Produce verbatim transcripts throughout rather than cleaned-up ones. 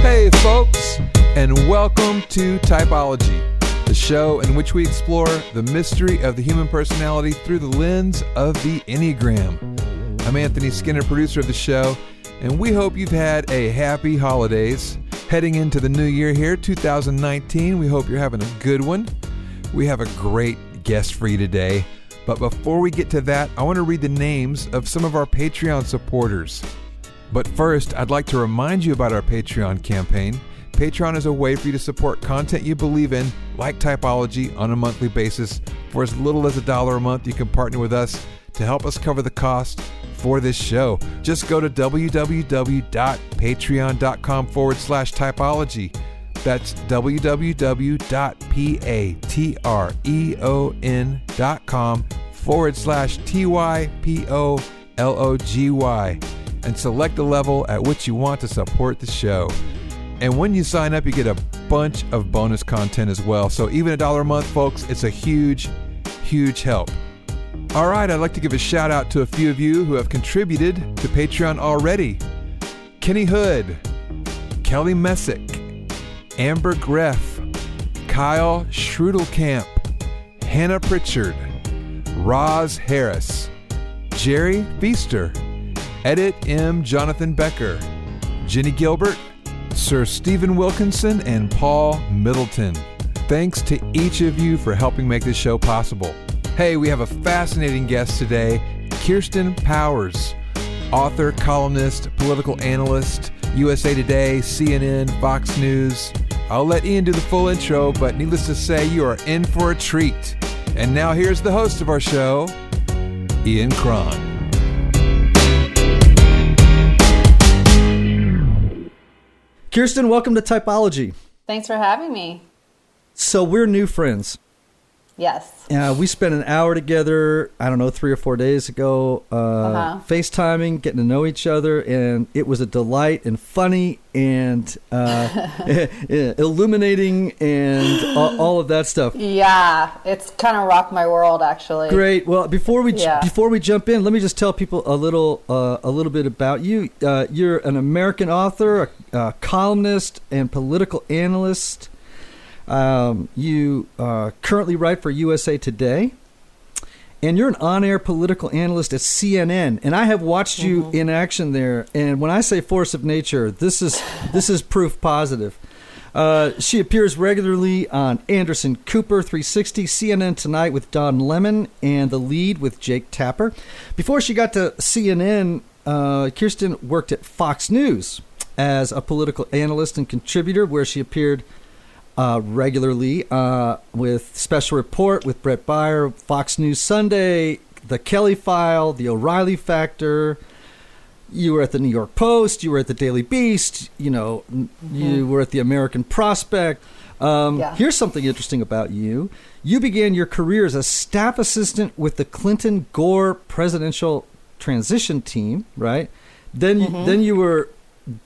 Hey folks, and welcome to Typology, the show in which we explore the mystery of the human personality through the lens of the Enneagram. I'm Anthony Skinner, producer of the show, and we hope you've had a happy holidays. Heading into the new year here, two thousand nineteen, we hope you're having a good one. We have a great guest for you today. But before we get to that, I want to read the names of some of our Patreon supporters. But first, I'd like to remind you about our Patreon campaign. Patreon is a way for you to support content you believe in, like Typology, on a monthly basis. For as little as a dollar a month, you can partner with us to help us cover the cost for this show. Just go to www.patreon.com forward slash typology. That's www.patreon.com forward slash T Y P O L O G Y and select the level at which you want to support the show. And when you sign up, you get a bunch of bonus content as well. So even a dollar a month, folks, it's a huge, huge help. All right, I'd like to give a shout out to a few of you who have contributed to Patreon already. Kenny Hood, Kelly Messick, Amber Greff, Kyle Schrudelkamp, Hannah Pritchard, Roz Harris, Jerry Feaster, Edit M. Jonathan Becker, Jenny Gilbert, Sir Stephen Wilkinson, and Paul Middleton. Thanks to each of you for helping make this show possible. Hey, we have a fascinating guest today, Kirsten Powers, author, columnist, political analyst, U S A Today, C N N, Fox News. I'll let Ian do the full intro, but needless to say, you are in for a treat. And now here's the host of our show, Ian Cron. Kirsten, welcome to Typology. Thanks for having me. So we're new friends. Yes. Uh, we spent an hour together, I don't know, three or four days ago, uh, uh-huh. FaceTiming, getting to know each other, and it was a delight and funny and uh, illuminating and all, all of that stuff. Yeah, it's kind of rocked my world, actually. Great. Well, before we yeah. before we jump in, let me just tell people a little uh, a little bit about you. Uh, you're an American author, a, a columnist, and political analyst. Um, you uh, currently write for U S A Today, and you're an on-air political analyst at C N N. And I have watched you mm-hmm. in action there. And when I say force of nature, this is this is proof positive. Uh, she appears regularly on Anderson Cooper three sixty, C N N Tonight with Don Lemon, and The Lead with Jake Tapper. Before she got to C N N, uh, Kirsten worked at Fox News as a political analyst and contributor, where she appeared Uh, regularly uh, with Special Report with Brett Beyer, Fox News Sunday, The Kelly File, The O'Reilly Factor. You were at the New York Post. You were at the Daily Beast. You know, mm-hmm. you were at the American Prospect. Um, yeah. Here's something interesting about you. You began your career as a staff assistant with the Clinton-Gore presidential transition team, right? Then, mm-hmm. then you were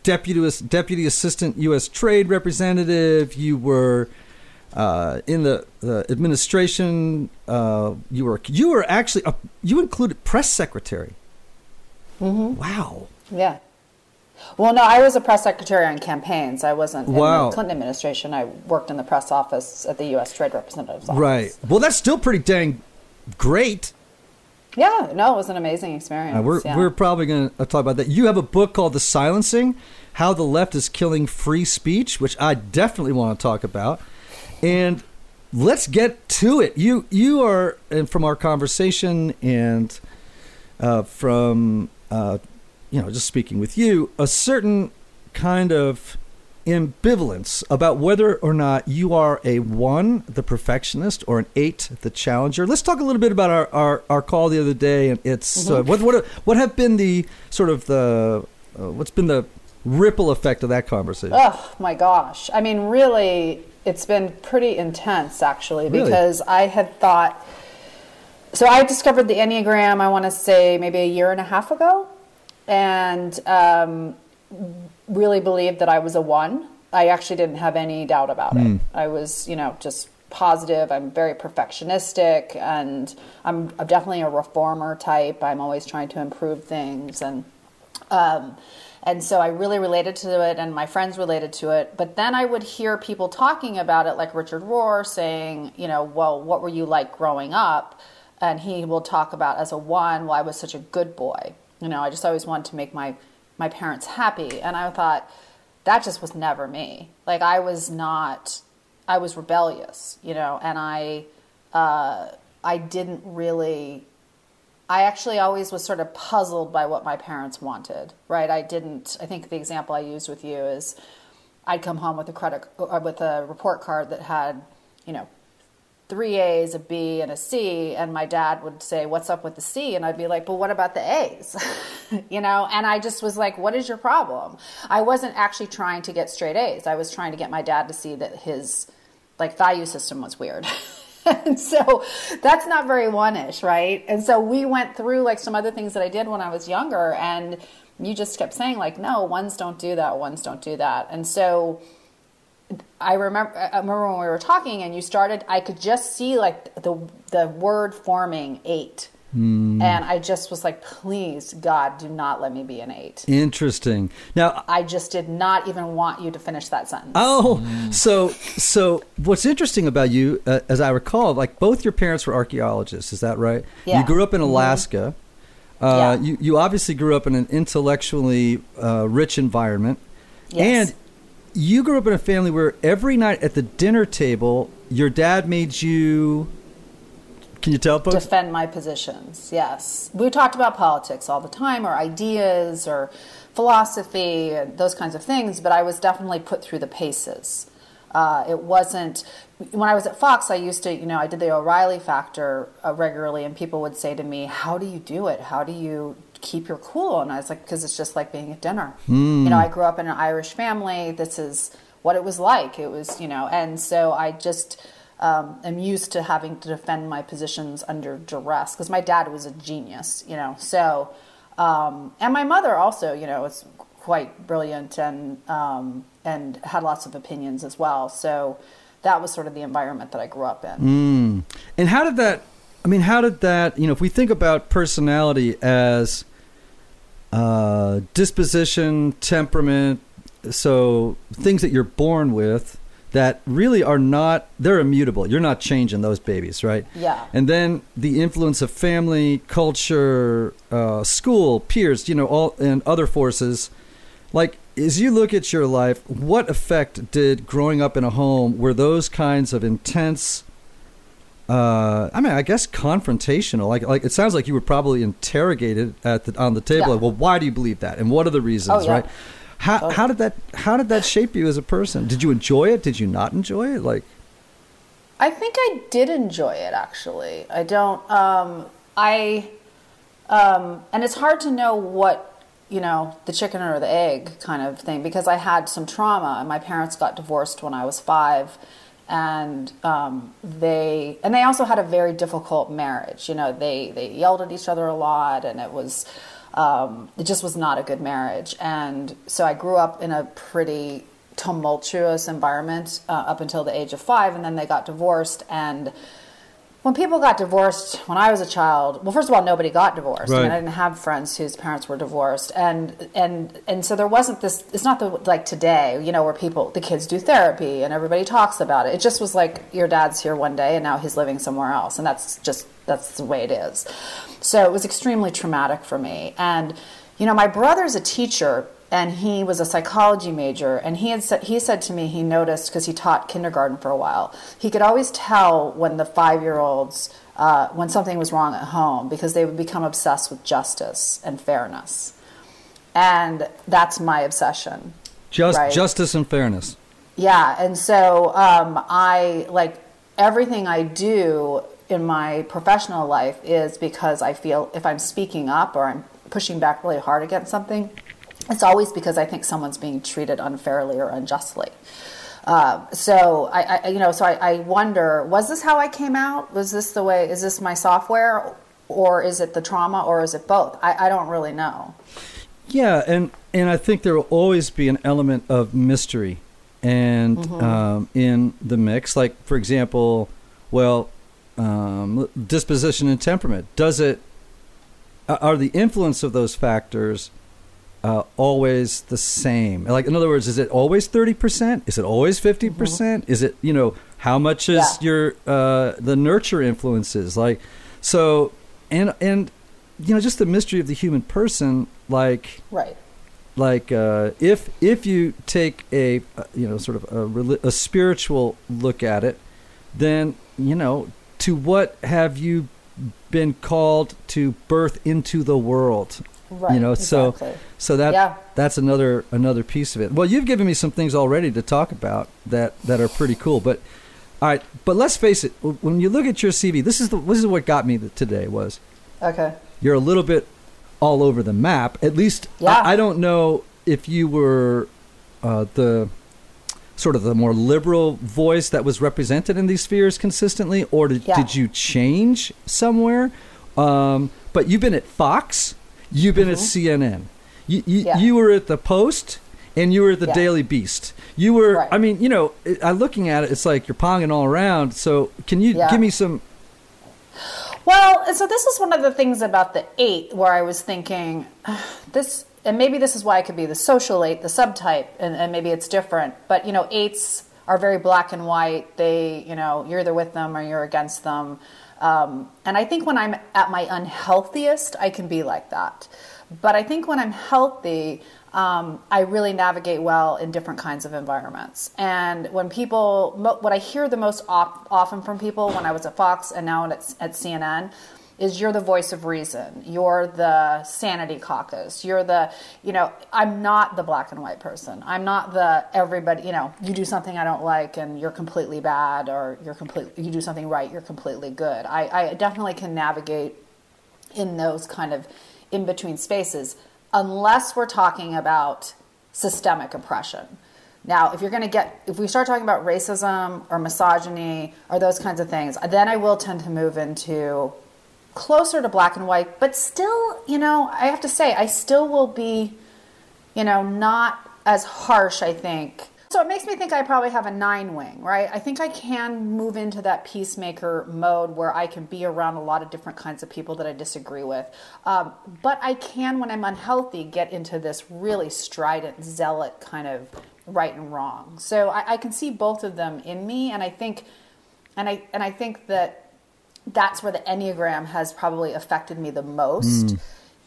Deputy, Deputy Assistant U S Trade Representative. You were uh, in the, the administration. Uh, you were you were actually a, you included press secretary. Mm-hmm. Wow. Yeah. Well, no, I was a press secretary on campaigns. I wasn't wow. in the Clinton administration. I worked in the press office at the U S Trade Representative's office. Right. Well, that's still pretty dang great. Yeah, no, it was an amazing experience. Uh, we're, yeah. we're probably going to talk about that. You have a book called The Silencing, How the Left is Killing Free Speech, which I definitely want to talk about. And let's get to it. You you are, and from our conversation and uh, from, uh, you know, just speaking with you, a certain kind of ambivalence about whether or not you are a one, the perfectionist, or an eight, the challenger. Let's talk a little bit about our, our, our call the other day, and it's mm-hmm. uh, what what what have been the sort of the uh, what's been the ripple effect of that conversation? Oh my gosh! I mean, really, it's been pretty intense, actually, really? because I had thought. So I discovered the Enneagram, I want to say maybe a year and a half ago, and um, really believed that I was a one. I actually didn't have any doubt about mm. it. I was, you know, just positive. I'm very perfectionistic, and I'm, I'm definitely a reformer type. I'm always trying to improve things, and um, and so I really related to it, and my friends related to it. But then I would hear people talking about it, like Richard Rohr saying, you know, well, what were you like growing up? And he will talk about as a one, well, I was such a good boy. You know, I just always wanted to make my, my parents happy. And I thought, that just was never me. Like, I was not, I was rebellious, you know, and I, uh, I didn't really, I actually always was sort of puzzled by what my parents wanted, right? I didn't, I think the example I used with you is I'd come home with a credit, or with a report card that had, you know, three A's, a B, and a C, and my dad would say, what's up with the C? And I'd be like, but what about the A's? You know, and I just was like, what is your problem? I wasn't actually trying to get straight A's. I was trying to get my dad to see that his, like, value system was weird. And so that's not very one-ish, right? And so we went through, like, some other things that I did when I was younger, and you just kept saying, like, no, ones don't do that, ones don't do that. And so I remember, I remember when we were talking and you started, I could just see like the the word forming eight. Mm. And I just was like, please, God, do not let me be an eight. Interesting. Now, I just did not even want you to finish that sentence. Oh, mm. so so what's interesting about you, uh, as I recall, like both your parents were archaeologists. Is that right? Yeah. You grew up in Alaska. Mm-hmm. Uh, yeah. you, you obviously grew up in an intellectually uh, rich environment. Yes. And you grew up in a family where every night at the dinner table, your dad made you, can you tell folks? Defend my positions, yes. We talked about politics all the time, or ideas, or philosophy, those kinds of things, but I was definitely put through the paces. Uh, it wasn't, when I was at Fox, I used to, you know, I did the O'Reilly Factor uh, regularly, and people would say to me, how do you do it? How do you keep your cool? And I was like, because it's just like being at dinner. Mm. You know, I grew up in an Irish family. This is what it was like. It was, you know, and so I just um, am used to having to defend my positions under duress because my dad was a genius, you know, so, um, and my mother also, you know, was quite brilliant and, um, and had lots of opinions as well. So that was sort of the environment that I grew up in. Mm. And how did that, I mean, how did that, you know, if we think about personality as, Uh, disposition, temperament, so things that you're born with that really are not, they're immutable. You're not changing those babies, right? Yeah. And then the influence of family, culture, uh, school, peers, you know, all and other forces. Like, as you look at your life, what effect did growing up in a home where those kinds of intense, Uh, I mean, I guess confrontational. Like, like it sounds like you were probably interrogated at the, on the table. Yeah. Like, well, why do you believe that, and what are the reasons? Oh, yeah. Right? How totally. how did that how did that shape you as a person? Did you enjoy it? Did you not enjoy it? Like, I think I did enjoy it. Actually, I don't. Um, I um, and it's hard to know what, you know, the chicken or the egg kind of thing, because I had some trauma, and my parents got divorced when I was five. And um, they and they also had a very difficult marriage. You know, they, they yelled at each other a lot, and it was um, it just was not a good marriage. And so I grew up in a pretty tumultuous environment uh, up until the age of five, and then they got divorced. And when people got divorced when I was a child, well, first of all, nobody got divorced. Right. I mean, I didn't have friends whose parents were divorced. And, and, and so there wasn't this, it's not the, like today, you know, where people, the kids do therapy and everybody talks about it. It just was like, your dad's here one day and now he's living somewhere else. And that's just, that's the way it is. So it was extremely traumatic for me. And, you know, my brother's a teacher, and he was a psychology major, and he had said, he said to me, he noticed, because he taught kindergarten for a while, he could always tell when the five-year-olds, uh, when something was wrong at home, because they would become obsessed with justice and fairness. And that's my obsession. Just right? Justice and fairness. Yeah. And so um, I, like, everything I do in my professional life is because I feel if I'm speaking up or I'm pushing back really hard against something, it's always because I think someone's being treated unfairly or unjustly. Uh, so I, I, you know, so I, I wonder, was this how I came out? Was this the way, is this my software or is it the trauma or is it both? I, I don't really know. Yeah. And, and I think there will always be an element of mystery and, mm-hmm. um, in the mix, like for example, well, um, disposition and temperament, does it, are the influence of those factors Uh, always the same? Like, in other words, is it always thirty percent? Is it always fifty percent? Mm-hmm. Is it, you know, how much is yeah. your, uh, the nurture influences? Like, so, and, and, you know, just the mystery of the human person, like, right. Like, uh, if, if you take a, uh, you know, sort of a, a spiritual look at it, then, you know, to what have you been called to birth into the world? Right, you know, exactly. so so that yeah. that's another another piece of it. Well, you've given me some things already to talk about that, that are pretty cool. But all right, but let's face it. When you look at your C V, this is the this is what got me today was. Okay. You're a little bit all over the map. At least yeah. I, I don't know if you were uh, the sort of the more liberal voice that was represented in these spheres consistently, or did, yeah. did you change somewhere? Um, but you've been at Fox. You've been mm-hmm. at C N N. You you, yeah. you were at the Post, and you were at the yeah. Daily Beast. You were, right. I mean, you know, I looking at it, it's like you're ponging all around. So can you yeah. give me some? Well, so this is one of the things about the eight where I was thinking this, and maybe this is why I could be the social eight, the subtype, and, and maybe it's different. But, you know, eights are very black and white. They, you know, you're either with them or you're against them. Um, and I think when I'm at my unhealthiest, I can be like that. But I think when I'm healthy, um, I really navigate well in different kinds of environments. And when people, what I hear the most op- often from people when I was at Fox and now at, at C N N is you're the voice of reason. You're the sanity caucus. You're the, you know, I'm not the black and white person. I'm not the everybody, you know, you do something I don't like and you're completely bad, or you're completely, you do something right, you're completely good. I, I definitely can navigate in those kind of in-between spaces, unless we're talking about systemic oppression. Now, if you're going to get, if we start talking about racism or misogyny or those kinds of things, then I will tend to move into closer to black and white, but still, you know, I have to say, I still will be, you know, not as harsh, I think. So it makes me think I probably have a nine wing, right? I think I can move into that peacemaker mode where I can be around a lot of different kinds of people that I disagree with. Um, but I can, when I'm unhealthy, get into this really strident, zealot kind of right and wrong. So I, I can see both of them in me, and I think, and I and I think that that's where the Enneagram has probably affected me the most. Mm.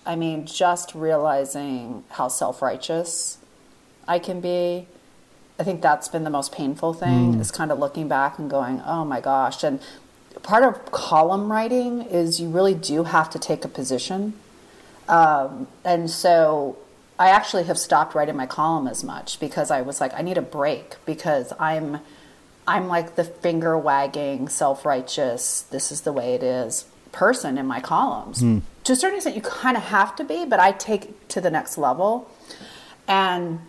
I mean, just realizing how self-righteous I can be. I think that's been the most painful thing, mm. is kind of looking back and going, oh my gosh. And part of column writing is you really do have to take a position. Um, and so I actually have stopped writing my column as much because I was like, I need a break because I'm... I'm like the finger wagging, self-righteous, this is the way it is person in my columns. Mm. To a certain extent, you kind of have to be, but I take it to the next level. And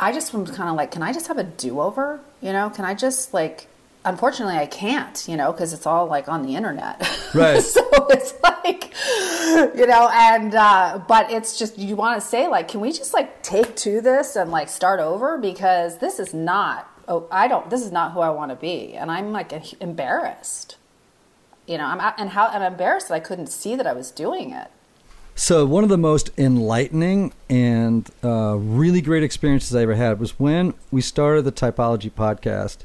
I just was kind of like, can I just have a do-over? You know, can I just like, unfortunately I can't, you know, because it's all like on the internet. Right. So it's like, you know, and, uh, but it's just, you want to say like, can we just like take to this and like start over? Because this is not. Oh, I don't, this is not who I want to be. And I'm like embarrassed, you know, I'm and how I'm embarrassed that I couldn't see that I was doing it. So one of the most enlightening and uh, really great experiences I ever had was when we started the Typology podcast.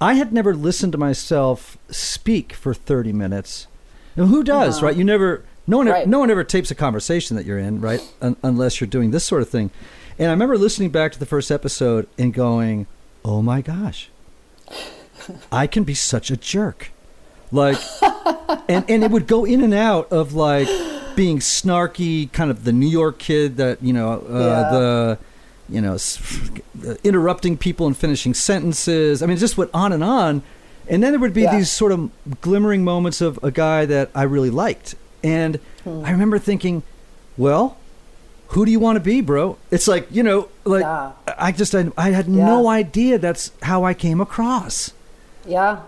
I had never listened to myself speak for thirty minutes. And who does, uh-huh. right? You never, no one, right. no one ever tapes a conversation that you're in, right? Un- unless you're doing this sort of thing. And I remember listening back to the first episode and going, oh my gosh, I can be such a jerk. Like, and, and it would go in and out of like being snarky, kind of the New York kid that, you know, uh, yeah. the, you know, interrupting people and finishing sentences. I mean, it just went on and on. And then there would be yeah. these sort of glimmering moments of a guy that I really liked. And hmm. I remember thinking, well, who do you want to be, bro? It's like, you know, like yeah. I just I, I had yeah. no idea that's how I came across. Yeah.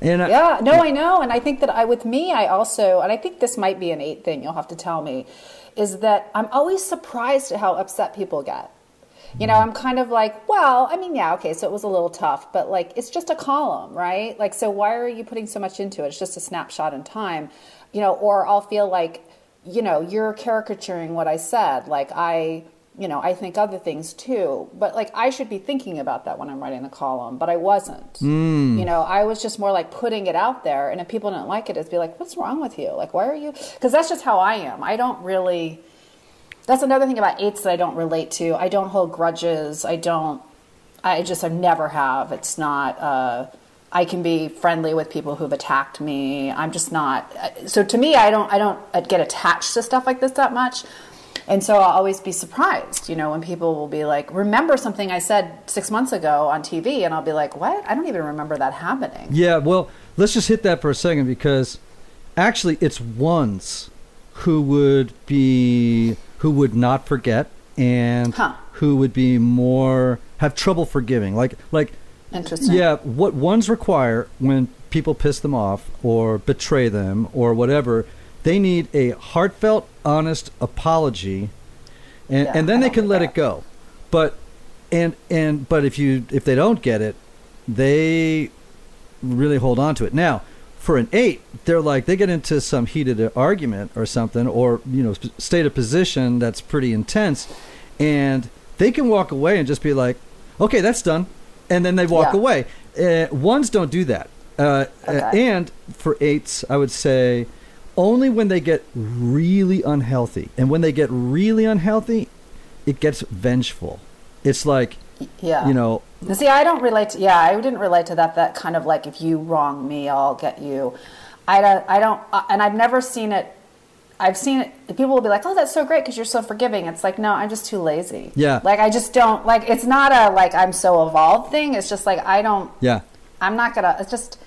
And I, yeah. No, I know. And I think that I with me, I also and I think this might be an eight thing. You'll have to tell me is that I'm always surprised at how upset people get. You know, I'm kind of like, well, I mean, yeah, okay, so it was a little tough, but like, it's just a column, right? Like, so why are you putting so much into it? It's just a snapshot in time, you know, or I'll feel like, you know, you're caricaturing what I said. Like I, you know, I think other things too, but like, I should be thinking about that when I'm writing a column, but I wasn't, mm. you know, I was just more like putting it out there. And if people didn't like it, it'd be like, what's wrong with you? Like, why are you? Cause that's just how I am. I don't really, That's another thing about eights that I don't relate to. I don't hold grudges. I don't, I just, I never have. It's not, uh, I can be friendly with people who've attacked me. I'm just not. So to me, I don't, I don't get attached to stuff like this that much. And so I'll always be surprised, you know, when people will be like, remember something I said six months ago on T V. And I'll be like, what? I don't even remember that happening. Yeah. Well, let's just hit that for a second, because actually it's ones who would be, who would not forget and huh. who would be more, have trouble forgiving. Like, like, Interesting. yeah, what ones require when people piss them off or betray them or whatever, they need a heartfelt, honest apology and, yeah, and then I they can let that. it go. But, and, and, but if you, if they don't get it, they really hold on to it. Now, for an eight, they're like, they get into some heated argument or something, or, you know, state of position that's pretty intense, and they can walk away and just be like, okay, that's done, and then they walk yeah. away. Uh, ones don't do that. Uh, okay. uh, and for eights, I would say only when they get really unhealthy. And when they get really unhealthy, it gets vengeful. It's like, yeah, you know, see, I don't relate to, yeah, I didn't relate to that, that kind of like, if you wrong me, I'll get you. I don't, I don't, and I've never seen it. I've seen it. People will be like, oh, that's so great, 'cause you're so forgiving. It's like, no, I'm just too lazy. Yeah. Like, I just don't like, it's not a, like, I'm so evolved thing. It's just like, I don't, yeah, I'm not gonna, it's just,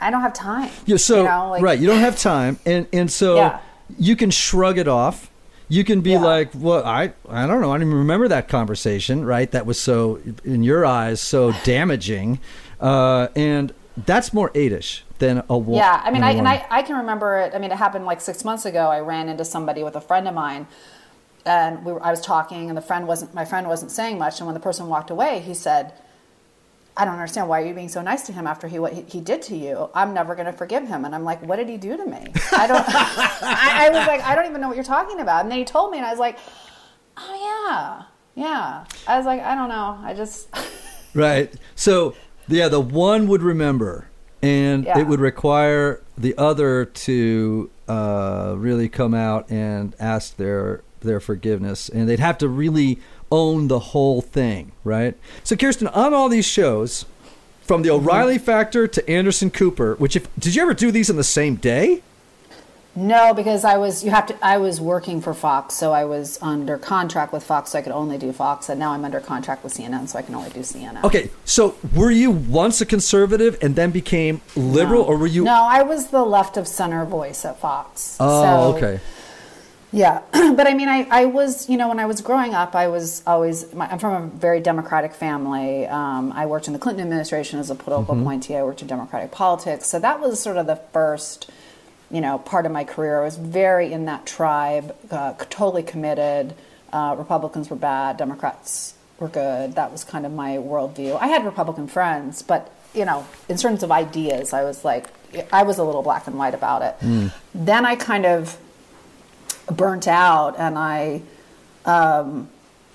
I don't have time. Yeah. So, you know, like, right. You don't have time. And, and so yeah. you can shrug it off. You can be yeah. like, well, I I don't know. I don't even remember that conversation, right? That was so, in your eyes, so damaging. Uh, and that's more eight-ish than a one. Yeah, I mean, I, and I, I can remember it. I mean, it happened like six months ago. I ran into somebody with a friend of mine. And we were, I was talking, and the friend wasn't, my friend wasn't saying much. And when the person walked away, he said, I don't understand, why are you being so nice to him after he what he, he did to you? I'm never going to forgive him. And I'm like, what did he do to me? I don't. I, I was like, I don't even know what you're talking about. And then he told me, and I was like, oh yeah, yeah. I was like, I don't know, I just. Right. So yeah, the one would remember, and yeah. it would require the other to uh, really come out and ask their their forgiveness, and they'd have to really own the whole thing, right? So Kirsten, on all these shows, from the O'Reilly Factor to Anderson Cooper, which if did you ever do these on the same day? No, because I was you have to I was working for Fox, so I was under contract with Fox, so I could only do Fox, and now I'm under contract with C N N, so I can only do C N N. Okay, so were you once a conservative and then became liberal, no. or were you? No, I was the left of center voice at Fox. Oh, so, okay. Yeah. But I mean, I, I was, you know, when I was growing up, I was always, my, I'm from a very Democratic family. Um, I worked in the Clinton administration as a political mm-hmm. appointee. I worked in Democratic politics. So that was sort of the first, you know, part of my career. I was very in that tribe, uh, totally committed. Uh, Republicans were bad. Democrats were good. That was kind of my worldview. I had Republican friends, but, you know, in terms of ideas, I was like, I was a little black and white about it. Mm. Then I kind of burnt out, and I um,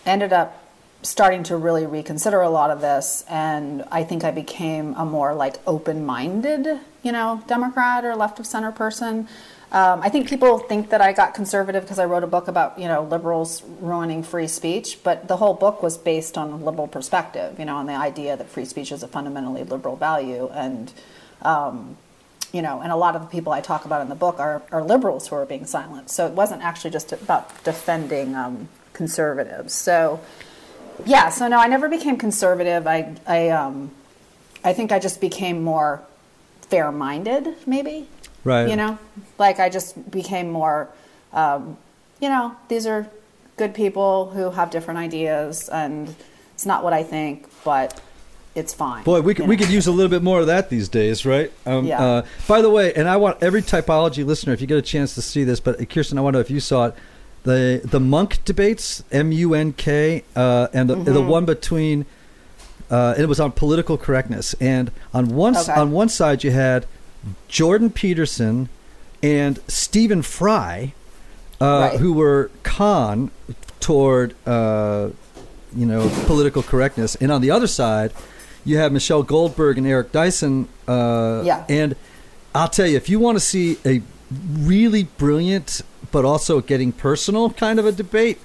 ended up starting to really reconsider a lot of this, and I think I became a more like open-minded, you know, Democrat or left of center person. Um, I think people think that I got conservative because I wrote a book about, you know, liberals ruining free speech, but the whole book was based on a liberal perspective, you know, on the idea that free speech is a fundamentally liberal value, and um, you know, and a lot of the people I talk about in the book are, are liberals who are being silenced. So it wasn't actually just about defending um, conservatives. So Yeah, so no, I never became conservative. I I um, I think I just became more fair-minded, maybe. Right. You know, like I just became more, um, you know, these are good people who have different ideas, and it's not what I think, but it's fine. Boy, we could, we could use a little bit more of that these days, right? Um, yeah. Uh, by the way, and I want every Typology listener, if you get a chance to see this, but Kirsten, I wonder if you saw it, the the MUNK debates, M U N K, uh, and the, mm-hmm. the one between, uh, it was on political correctness. And on one okay. on one side you had Jordan Peterson and Stephen Fry, uh, right. who were con toward, uh, you know, political correctness. And on the other side, you have Michelle Goldberg and Eric Dyson. Uh, yeah. And I'll tell you, if you want to see a really brilliant but also getting personal kind of a debate,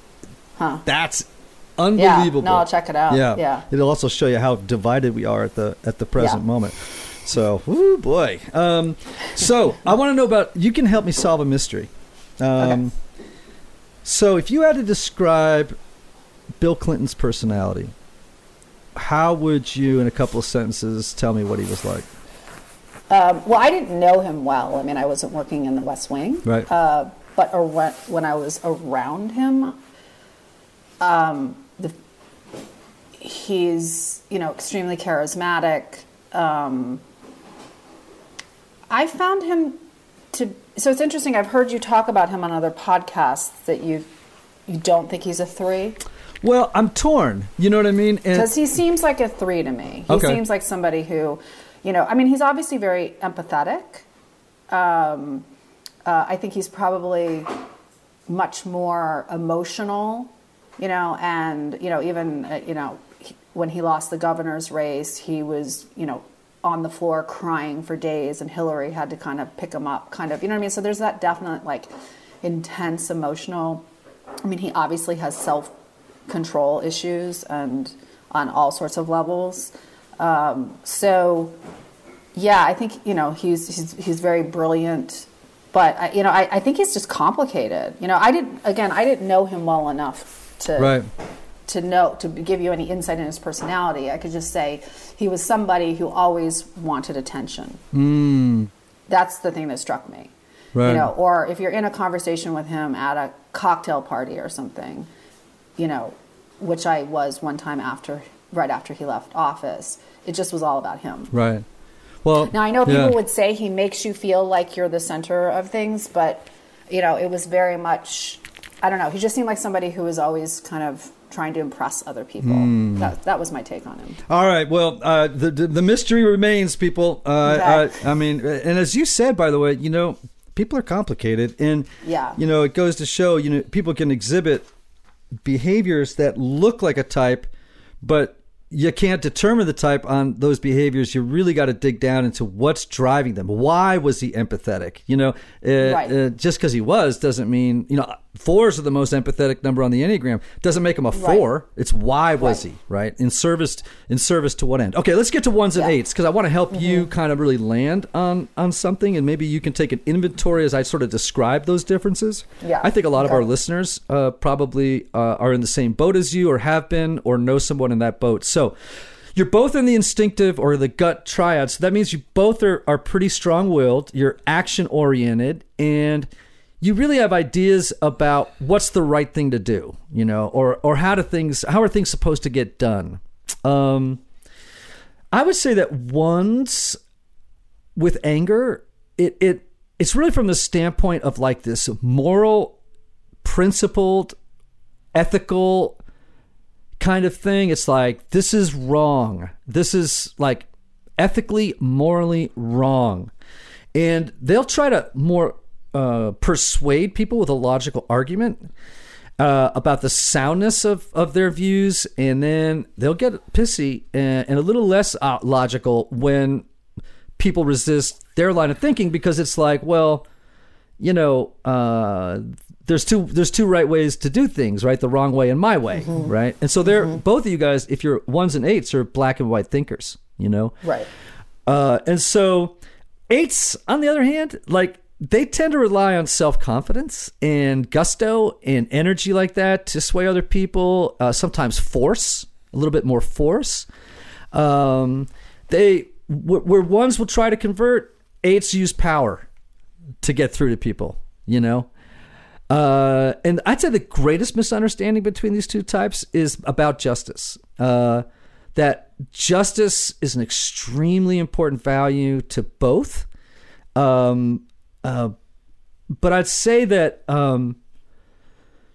huh. that's unbelievable. Yeah. No, I'll check it out. Yeah. yeah. It'll also show you how divided we are at the at the present yeah. moment. So, woo boy. Um, so I want to know about, you can help me solve a mystery. Um, okay. So if you had to describe Bill Clinton's personality, how would you, in a couple of sentences, tell me what he was like? Um, well, I didn't know him well. I mean, I wasn't working in the West Wing. Right. Uh, but ar- when I was around him, um, the, he's, you know, extremely charismatic. Um, I found him to... So it's interesting. I've heard you talk about him on other podcasts that you've You don't think he's a three? Well, I'm torn. You know what I mean? Because he seems like a three to me. He okay. seems like somebody who, you know, I mean, he's obviously very empathetic. Um, uh, I think he's probably much more emotional, you know, and, you know, even, uh, you know, he, when he lost the governor's race, he was, you know, on the floor crying for days, and Hillary had to kind of pick him up, kind of, you know what I mean? So there's that definite, like, intense emotional... I mean, he obviously has self-control issues, and on all sorts of levels. Um, so, yeah, I think, you know, he's he's he's very brilliant, but I, you know, I, I think he's just complicated. You know, I didn't again, I didn't know him well enough to right. to know to give you any insight in his personality. I could just say he was somebody who always wanted attention. Mm. That's the thing that struck me. Right. You know, or if you're in a conversation with him at a cocktail party or something, you know, which I was one time after, right after he left office, it just was all about him. Right. Well, now I know yeah. people would say he makes you feel like you're the center of things, but you know, it was very much, I don't know. He just seemed like somebody who was always kind of trying to impress other people. Mm. That that was my take on him. All right. Well, uh, the, the the mystery remains, people. Uh, exactly. I, I mean, and as you said, by the way, you know, people are complicated, and yeah. you know, it goes to show, you know, people can exhibit behaviors that look like a type, but you can't determine the type on those behaviors. You really got to dig down into what's driving them. Why was he empathetic? You know, uh, right. uh, just because he was doesn't mean, you know, fours are the most empathetic number on the Enneagram. Doesn't make him a four. Right. It's why was right. he, right? In service, in service to what end? Okay, let's get to ones yeah. and eights, because I want to help mm-hmm. you kind of really land on, on something, and maybe you can take an inventory as I sort of describe those differences. Yeah. I think a lot okay. of our listeners uh, probably uh, are in the same boat as you, or have been, or know someone in that boat. So you're both in the instinctive or the gut triad. So that means you both are, are pretty strong-willed. You're action-oriented, and you really have ideas about what's the right thing to do, you know, or or how do things, how are things supposed to get done? Um, I would say that ones with anger, it it it's really from the standpoint of like this moral, principled, ethical kind of thing. It's like, this is wrong. This is like ethically, morally wrong. And they'll try to more... Uh, persuade people with a logical argument uh, about the soundness of, of their views, and then they'll get pissy and, and a little less logical when people resist their line of thinking, because it's like, well, you know, uh, there's two there's two right ways to do things, right? The wrong way and my way, mm-hmm. right? And so they're mm-hmm. both of you guys, if you're ones and eights, are black and white thinkers, you know? Right. Uh, and so eights, on the other hand, like they tend to rely on self-confidence and gusto and energy like that to sway other people, uh, sometimes force, a little bit more force. Um, they where ones will try to convert, eights use power to get through to people, you know? Uh, and I'd say the greatest misunderstanding between these two types is about justice. Uh, that justice is an extremely important value to both. Um, uh, but I'd say that, um,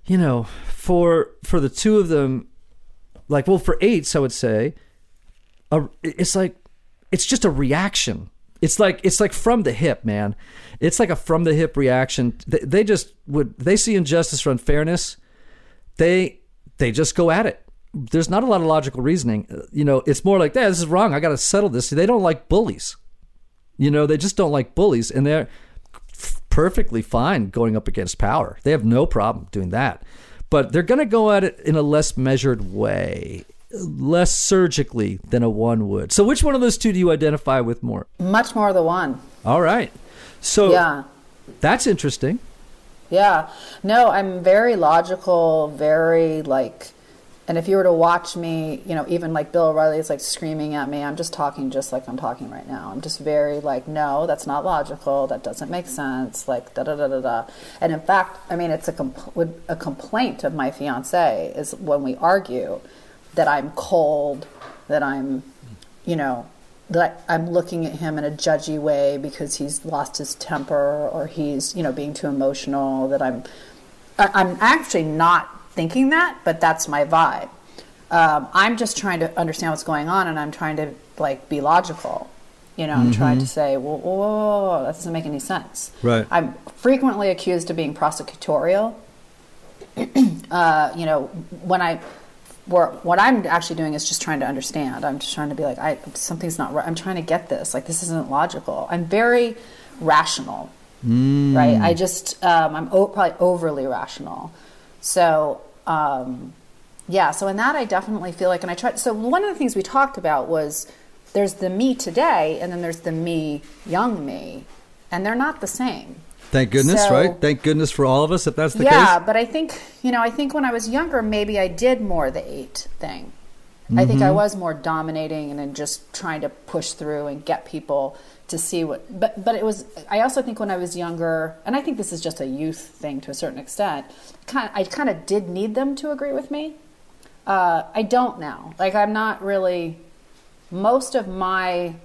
you know, for, for the two of them, like, well, for eights, I would say uh, it's like, it's just a reaction. It's like it's like from the hip, man. It's like a from the hip reaction. They, they just would they see injustice or unfairness. They they just go at it. There's not a lot of logical reasoning. You know, it's more like, yeah, this is wrong. I got to settle this. They don't like bullies. You know, they just don't like bullies, and they're perfectly fine going up against power. They have no problem doing that. But they're going to go at it in a less measured way, less surgically than a one would. So which one of those two do you identify with more? Much more the one. All right. So yeah, that's interesting. Yeah. No, I'm very logical, very like, and if you were to watch me, you know, even like Bill O'Reilly is like screaming at me, I'm just talking just like I'm talking right now. I'm just very like, no, that's not logical. That doesn't make sense. Like da da da da da. And in fact, I mean, it's a compl- a complaint of my fiance is when we argue, that I'm cold, that I'm, you know, that I'm looking at him in a judgy way because he's lost his temper or he's, you know, being too emotional, that I'm, I'm actually not thinking that, but that's my vibe. Um, I'm just trying to understand what's going on, and I'm trying to, like, be logical. You know, I'm mm-hmm. trying to say, whoa, whoa, whoa, whoa, that doesn't make any sense. Right. I'm frequently accused of being prosecutorial. uh, you know, when I... Where what I'm actually doing is just trying to understand. I'm just trying to be like, I something's not right. I'm trying to get this. Like, this isn't logical. I'm very rational, mm. right? I just, um, I'm o- probably overly rational. So, um, yeah. So in that, I definitely feel like, and I tried. So one of the things we talked about was there's the me today, and then there's the me, young me, and they're not the same. Thank goodness, so, right? Thank goodness for all of us if that's the yeah, case. Yeah, but I think, you know, I think when I was younger, maybe I did more the eight thing. Mm-hmm. I think I was more dominating and then just trying to push through and get people to see what, but but it was, I also think when I was younger, and I think this is just a youth thing to a certain extent, kind of, I kind of did need them to agree with me. Uh, I don't now. Like, I'm not really, most of my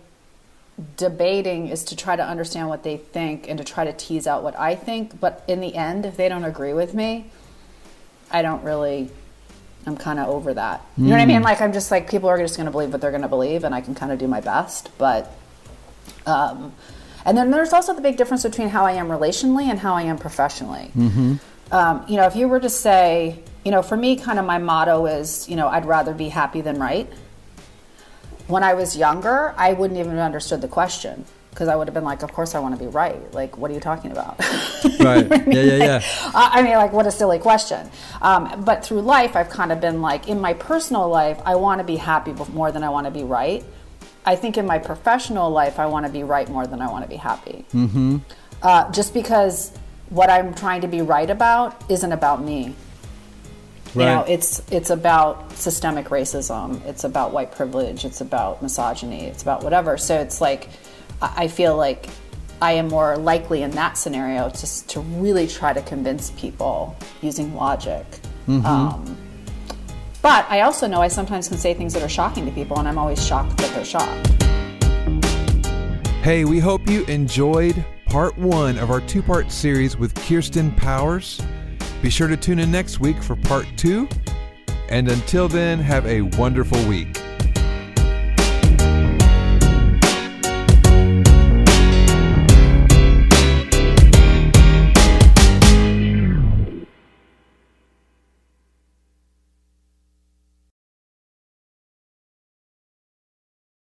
debating is to try to understand what they think and to try to tease out what I think. But in the end, if they don't agree with me, I don't really, I'm kind of over that. You know mm. what I mean? Like, I'm just like, people are just going to believe what they're going to believe, and I can kind of do my best. But, um, and then there's also the big difference between how I am relationally and how I am professionally. Mm-hmm. Um, you know, if you were to say, you know, for me, kind of my motto is, you know, I'd rather be happy than right. When I was younger, I wouldn't even have understood the question because I would have been like, of course I want to be right. Like, what are you talking about? Right. I mean? Yeah, yeah, yeah. Like, I mean, like, what a silly question. Um, but through life, I've kind of been like, in my personal life, I want to be happy more than I want to be right. I think in my professional life, I want to be right more than I want to be happy. Mm-hmm. Uh, just because what I'm trying to be right about isn't about me. Right. You know, it's it's about systemic racism. It's about white privilege. It's about misogyny. It's about whatever. So it's like, I feel like I am more likely in that scenario to to really try to convince people using logic. Mm-hmm. Um, but I also know I sometimes can say things that are shocking to people, and I'm always shocked that they're shocked. Hey, we hope you enjoyed part one of our two-part series with Kirsten Powers. Be sure to tune in next week for part two. And until then, have a wonderful week.